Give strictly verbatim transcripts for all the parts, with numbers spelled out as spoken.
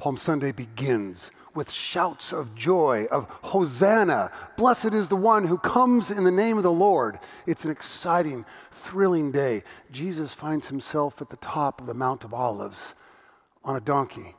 Palm Sunday begins with shouts of joy, of Hosanna. Blessed is the one who comes in the name of the Lord. It's an exciting, thrilling day. Jesus finds himself at the top of the Mount of Olives on a donkey,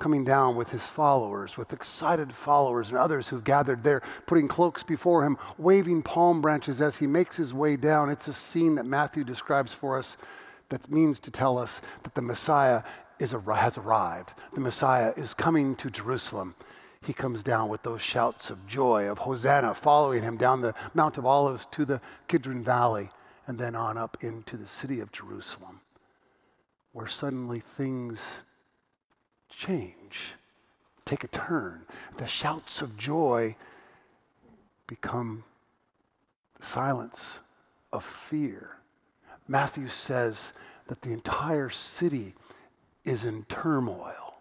coming down with his followers, with excited followers and others who've gathered there, putting cloaks before him, waving palm branches as he makes his way down. It's a scene that Matthew describes for us that means to tell us that the Messiah Is a, has arrived. The Messiah is coming to Jerusalem. He comes down with those shouts of joy, of Hosanna, following him down the Mount of Olives to the Kidron Valley, and then on up into the city of Jerusalem, where suddenly things change, take a turn. The shouts of joy become the silence of fear. Matthew says that the entire city is in turmoil.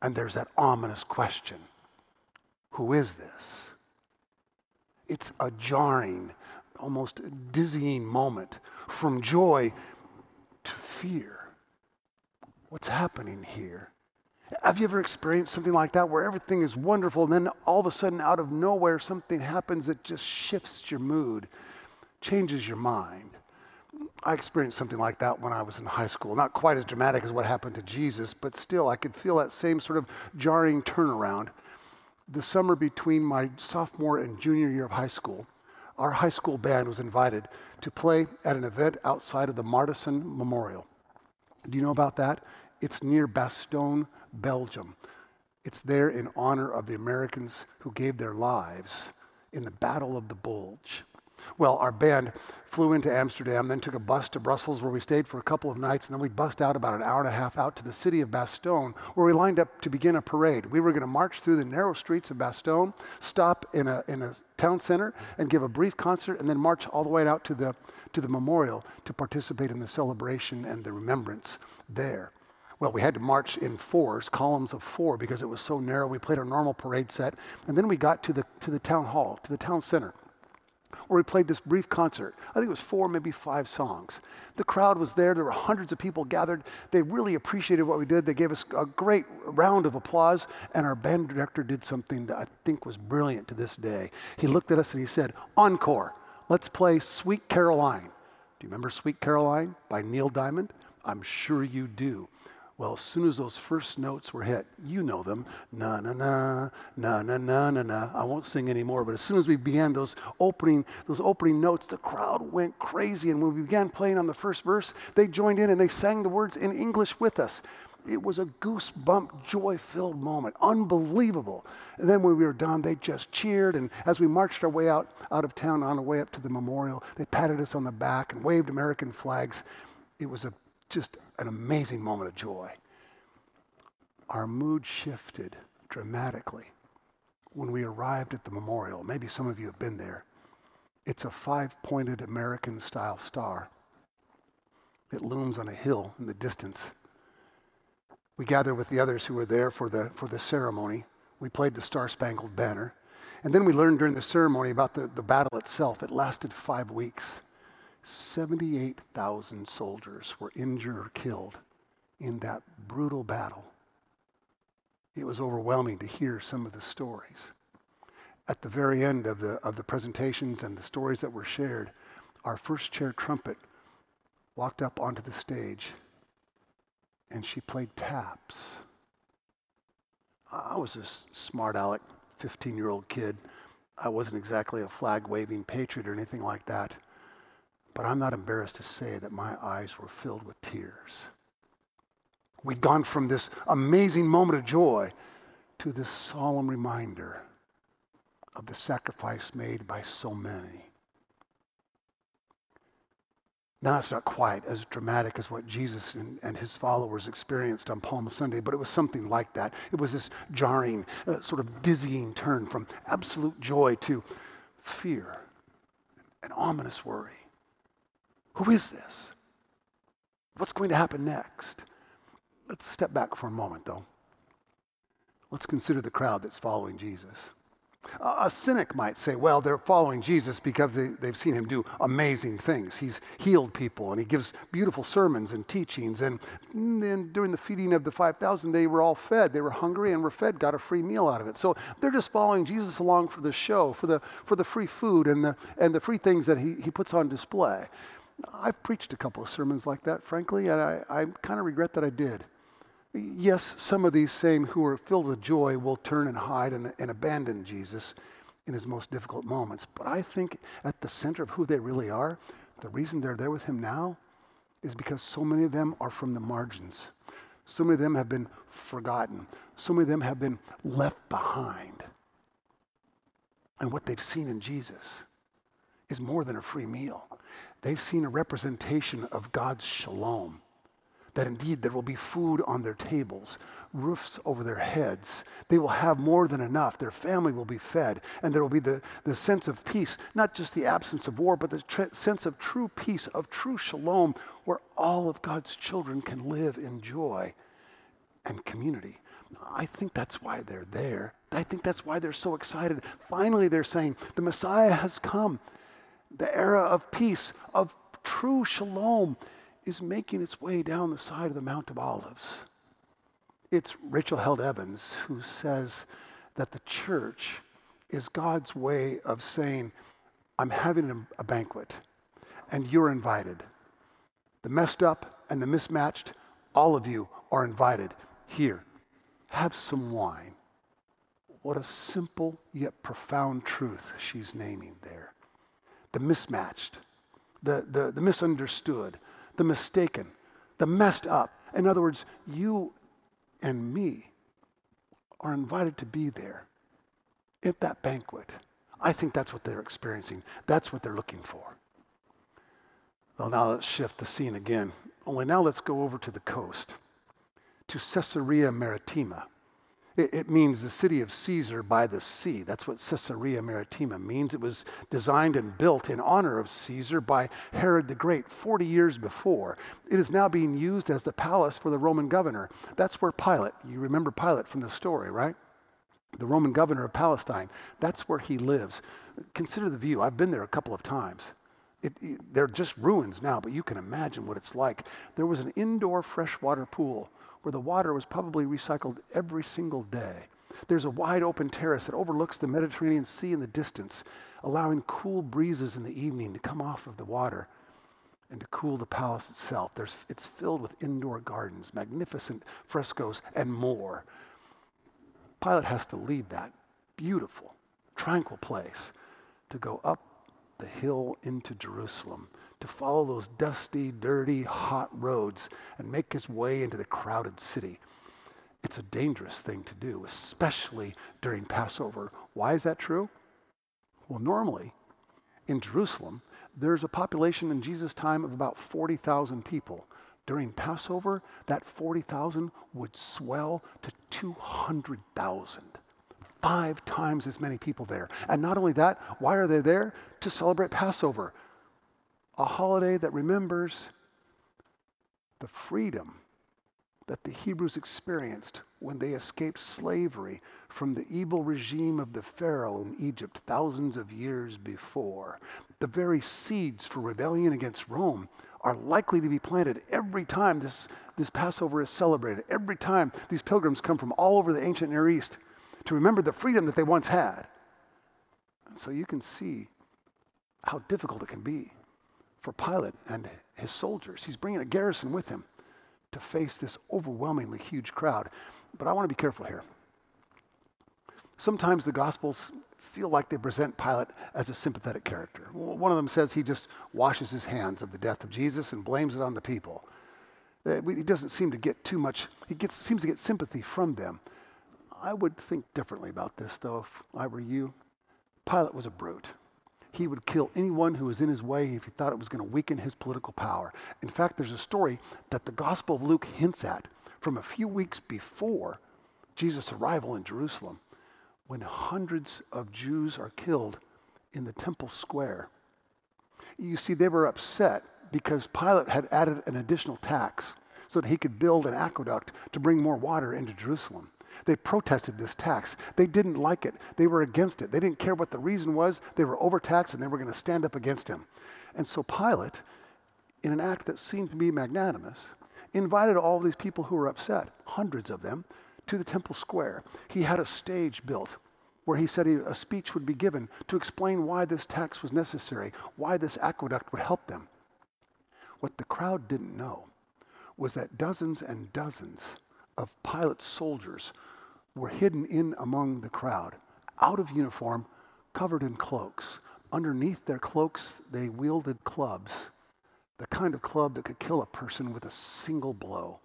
And there's that ominous question, who is this? It's a jarring, almost dizzying moment from joy to fear. What's happening here? Have you ever experienced something like that where everything is wonderful and then all of a sudden out of nowhere something happens that just shifts your mood, changes your mind? I experienced something like that when I was in high school. Not quite as dramatic as what happened to Jesus, but still I could feel that same sort of jarring turnaround. The summer between my sophomore and junior year of high school, our high school band was invited to play at an event outside of the Martison Memorial. Do you know about that? It's near Bastogne, Belgium. It's there in honor of the Americans who gave their lives in the Battle of the Bulge. Well, our band flew into Amsterdam, then took a bus to Brussels where we stayed for a couple of nights, and then we bussed out about an hour and a half out to the city of Bastogne where we lined up to begin a parade. We were going to march through the narrow streets of Bastogne, stop in a in a town center and give a brief concert, and then march all the way out to the to the memorial to participate in the celebration and the remembrance there. Well, we had to march in fours, columns of four, because it was so narrow. We played our normal parade set, and then we got to the to the town hall, to the town center, where we played this brief concert. I think it was four, maybe five songs. The crowd was there. There were hundreds of people gathered. They really appreciated what we did. They gave us a great round of applause, and our band director did something that I think was brilliant to this day. He looked at us and he said, "Encore, let's play Sweet Caroline." Do you remember Sweet Caroline by Neil Diamond? I'm sure you do. Well, as soon as those first notes were hit, you know them, na na na, na na na na na. I won't sing anymore, but as soon as we began those opening, those opening notes, the crowd went crazy. And when we began playing on the first verse, they joined in and they sang the words in English with us. It was a goosebump, joy-filled moment, unbelievable. And then when we were done, they just cheered. And as we marched our way out out of town on our way up to the memorial, they patted us on the back and waved American flags. It was a Just an amazing moment of joy. Our mood shifted dramatically when we arrived at the memorial. Maybe some of you have been there. It's a five-pointed American-style star. It looms on a hill in the distance. We gathered with the others who were there for the for the ceremony. We played the Star-Spangled Banner. And then we learned during the ceremony about the, the battle itself. It lasted five weeks. seventy-eight thousand soldiers were injured or killed in that brutal battle. It was overwhelming to hear some of the stories. At the very end of the of the presentations and the stories that were shared, our first chair trumpet walked up onto the stage and she played taps. I was a smart aleck fifteen-year-old kid. I wasn't exactly a flag-waving patriot or anything like that. But I'm not embarrassed to say that my eyes were filled with tears. We'd gone from this amazing moment of joy to this solemn reminder of the sacrifice made by so many. Now, it's not quite as dramatic as what Jesus and, and his followers experienced on Palm Sunday, but it was something like that. It was this jarring, uh, sort of dizzying turn from absolute joy to fear and ominous worry. Who is this? What's going to happen next? Let's step back for a moment, though. Let's consider the crowd that's following Jesus. A cynic might say, well, they're following Jesus because they, they've seen him do amazing things. He's healed people, and he gives beautiful sermons and teachings. And then during the feeding of the five thousand, they were all fed. They were hungry and were fed, got a free meal out of it. So they're just following Jesus along for the show, for the for the free food and the and the free things that he, he puts on display. I've preached a couple of sermons like that, frankly, and I, I kind of regret that I did. Yes, some of these same who are filled with joy will turn and hide and, and abandon Jesus in his most difficult moments. But I think at the center of who they really are, the reason they're there with him now is because so many of them are from the margins. So many of them have been forgotten. So many of them have been left behind. And what they've seen in Jesus is more than a free meal. They've seen a representation of God's shalom. That indeed there will be food on their tables, roofs over their heads. They will have more than enough. Their family will be fed. And there will be the, the sense of peace, not just the absence of war, but the tr- sense of true peace, of true shalom, where all of God's children can live in joy and community. I think that's why they're there. I think that's why they're so excited. Finally, they're saying, the Messiah has come. The era of peace, of true shalom, is making its way down the side of the Mount of Olives. It's Rachel Held Evans who says that the church is God's way of saying, I'm having a banquet, and you're invited. The messed up and the mismatched, all of you are invited. Here, have some wine. What a simple yet profound truth she's naming there. The mismatched, the, the, the misunderstood, the mistaken, the messed up. In other words, you and me are invited to be there at that banquet. I think that's what they're experiencing. That's what they're looking for. Well, now let's shift the scene again. Only now let's go over to the coast, to Caesarea Maritima. It, it means the city of Caesar by the sea. That's what Caesarea Maritima means. It was designed and built in honor of Caesar by Herod the Great forty years before. It is now being used as the palace for the Roman governor. That's where Pilate, you remember Pilate from the story, right? The Roman governor of Palestine, that's where he lives. Consider the view. I've been there a couple of times. It, it, they're just ruins now, but you can imagine what it's like. There was an indoor freshwater pool where the water was probably recycled every single day. There's a wide open terrace that overlooks the Mediterranean Sea in the distance, allowing cool breezes in the evening to come off of the water and to cool the palace itself. There's, it's filled with indoor gardens, magnificent frescoes, and more. Pilate has to leave that beautiful, tranquil place to go up the hill into Jerusalem, to follow those dusty, dirty, hot roads and make his way into the crowded city. It's a dangerous thing to do, especially during Passover. Why is that true? Well, normally in Jerusalem, there's a population in Jesus' time of about forty thousand people. During Passover, that forty thousand would swell to two hundred thousand. Five times as many people there. And not only that, why are they there? To celebrate Passover, a holiday that remembers the freedom that the Hebrews experienced when they escaped slavery from the evil regime of the Pharaoh in Egypt thousands of years before. The very seeds for rebellion against Rome are likely to be planted every time this, this Passover is celebrated, every time these pilgrims come from all over the ancient Near East to remember the freedom that they once had. And so you can see how difficult it can be for Pilate and his soldiers. He's bringing a garrison with him to face this overwhelmingly huge crowd. But I want to be careful here. Sometimes the Gospels feel like they present Pilate as a sympathetic character. One of them says he just washes his hands of the death of Jesus and blames it on the people. He doesn't seem to get too much, he gets, seems to get sympathy from them. I would think differently about this, though, if I were you. Pilate was a brute. He would kill anyone who was in his way if he thought it was going to weaken his political power. In fact, there's a story that the Gospel of Luke hints at from a few weeks before Jesus' arrival in Jerusalem, when hundreds of Jews are killed in the temple square. You see, they were upset because Pilate had added an additional tax so that he could build an aqueduct to bring more water into Jerusalem. They protested this tax. They didn't like it. They were against it. They didn't care what the reason was. They were overtaxed, and they were going to stand up against him. And so Pilate, in an act that seemed to be magnanimous, invited all these people who were upset, hundreds of them, to the temple square. He had a stage built where he said he, a speech would be given to explain why this tax was necessary, why this aqueduct would help them. What the crowd didn't know was that dozens and dozens of Pilate's soldiers were hidden in among the crowd, out of uniform, covered in cloaks. Underneath their cloaks, they wielded clubs, the kind of club that could kill a person with a single blow.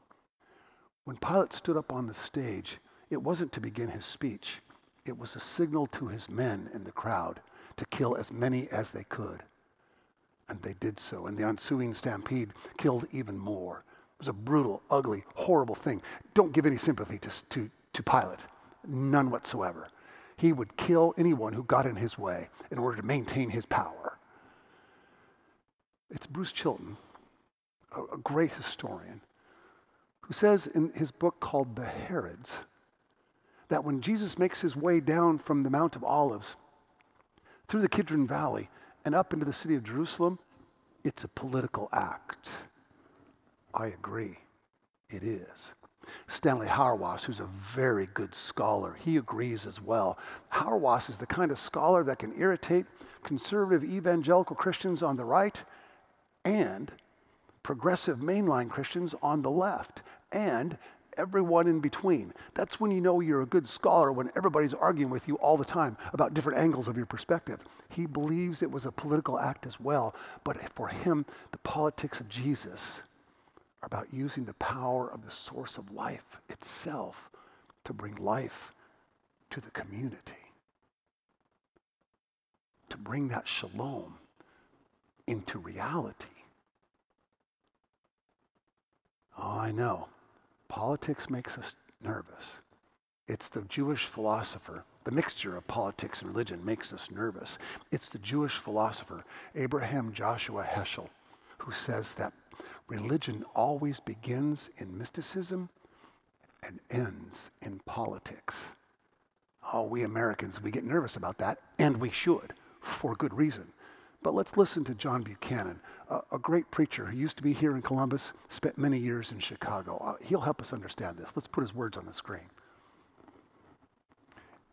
When Pilate stood up on the stage, it wasn't to begin his speech. It was a signal to his men in the crowd to kill as many as they could. And they did so, and the ensuing stampede killed even more. It was a brutal, ugly, horrible thing. Don't give any sympathy to, to, to Pilate, none whatsoever. He would kill anyone who got in his way in order to maintain his power. It's Bruce Chilton, a, a great historian, who says in his book called The Herods that when Jesus makes his way down from the Mount of Olives through the Kidron Valley and up into the city of Jerusalem, it's a political act. I agree, it is. Stanley Hauerwas, who's a very good scholar, he agrees as well. Hauerwas is the kind of scholar that can irritate conservative evangelical Christians on the right and progressive mainline Christians on the left and everyone in between. That's when you know you're a good scholar, when everybody's arguing with you all the time about different angles of your perspective. He believes it was a political act as well, but for him, the politics of Jesus are about using the power of the source of life itself to bring life to the community, to bring that shalom into reality. Oh, I know. Politics makes us nervous. It's the Jewish philosopher. The mixture of politics and religion makes us nervous. It's the Jewish philosopher, Abraham Joshua Heschel, who says that religion always begins in mysticism and ends in politics. Oh, we Americans, we get nervous about that, and we should, for good reason. But let's listen to John Buchanan, a, a great preacher who used to be here in Columbus, spent many years in Chicago. He'll help us understand this. Let's put his words on the screen.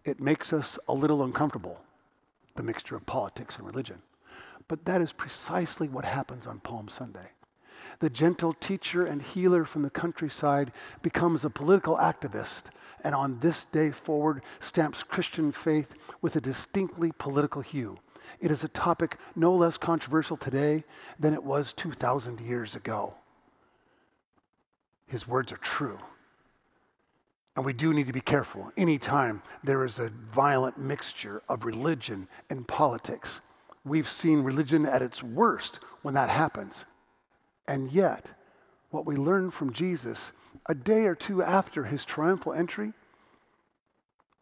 It makes us a little uncomfortable, the mixture of politics and religion. But that is precisely what happens on Palm Sunday. The gentle teacher and healer from the countryside becomes a political activist, and on this day forward stamps Christian faith with a distinctly political hue. It is a topic no less controversial today than it was two thousand years ago. His words are true. And we do need to be careful anytime there is a violent mixture of religion and politics. We've seen religion at its worst when that happens. And yet, what we learn from Jesus a day or two after his triumphal entry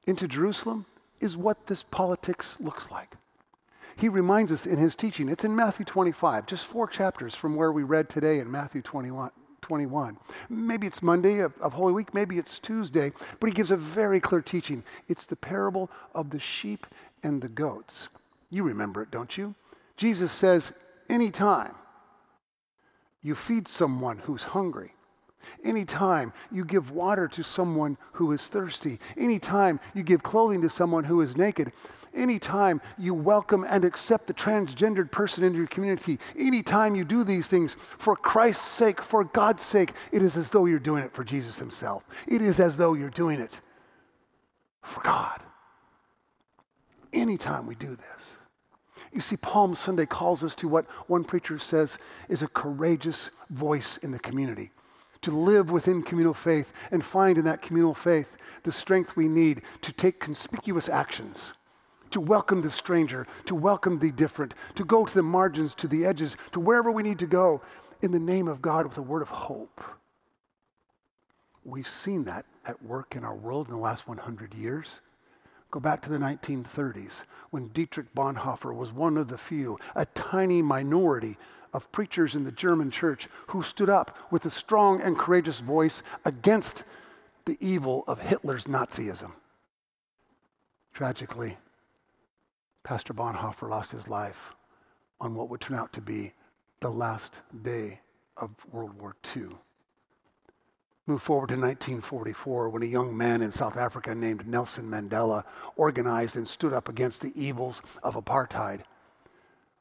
into Jerusalem is what this politics looks like. He reminds us in his teaching, it's in Matthew twenty-five, just four chapters from where we read today in Matthew twenty-one. Maybe it's Monday of, of Holy Week, maybe it's Tuesday, but he gives a very clear teaching. It's the parable of the sheep and the goats. You remember it, don't you? Jesus says, anytime you feed someone who's hungry, anytime you give water to someone who is thirsty, anytime you give clothing to someone who is naked, anytime you welcome and accept the transgendered person into your community, anytime you do these things for Christ's sake, for God's sake, it is as though you're doing it for Jesus himself. It is as though you're doing it for God. Anytime we do this. You see, Palm Sunday calls us to what one preacher says is a courageous voice in the community, to live within communal faith and find in that communal faith the strength we need to take conspicuous actions, to welcome the stranger, to welcome the different, to go to the margins, to the edges, to wherever we need to go in the name of God with a word of hope. We've seen that at work in our world in the last one hundred years. Go back to the nineteen thirties when Dietrich Bonhoeffer was one of the few, a tiny minority of preachers in the German church who stood up with a strong and courageous voice against the evil of Hitler's Nazism. Tragically, Pastor Bonhoeffer lost his life on what would turn out to be the last day of World War Two. Move forward to nineteen forty-four, when a young man in South Africa named Nelson Mandela organized and stood up against the evils of apartheid.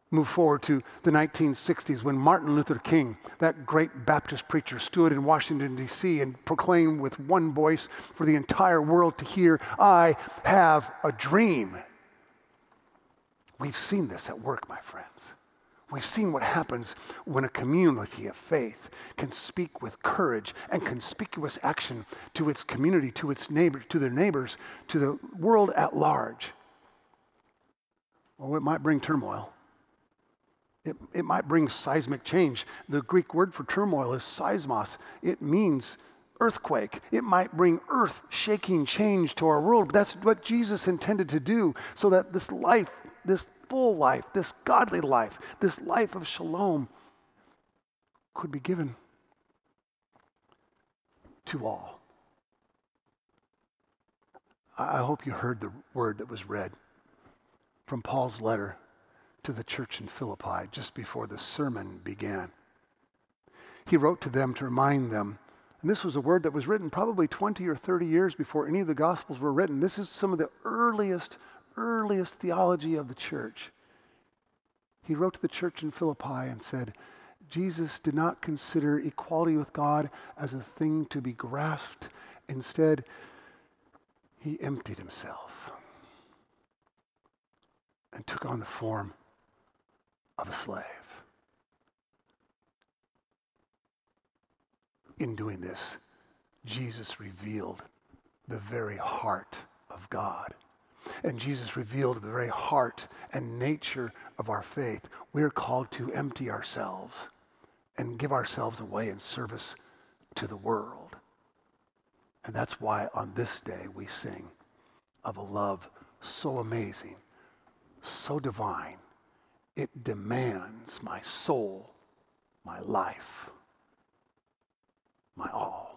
Move forward to the nineteen sixties, when Martin Luther King, that great Baptist preacher, stood in Washington, D C and proclaimed with one voice for the entire world to hear, "I have a dream." We've seen this at work, my friends. We've seen what happens when a community of faith can speak with courage and conspicuous action to its community, to its neighbor, to their neighbors, to the world at large. Oh, it might bring turmoil. It, it might bring seismic change. The Greek word for turmoil is seismos. It means earthquake. It might bring earth-shaking change to our world. That's what Jesus intended to do, so that this life, this full life, this godly life, this life of shalom could be given to all. I hope you heard the word that was read from Paul's letter to the church in Philippi just before the sermon began. He wrote to them to remind them, and this was a word that was written probably twenty or thirty years before any of the Gospels were written. This is some of the earliest, earliest theology of the church. He wrote to the church in Philippi and said, Jesus did not consider equality with God as a thing to be grasped. Instead, he emptied himself and took on the form of a slave. In doing this, Jesus revealed the very heart of God. And Jesus revealed the very heart and nature of our faith. We are called to empty ourselves and give ourselves away in service to the world. And that's why on this day we sing of a love so amazing, so divine, it demands my soul, my life, my all.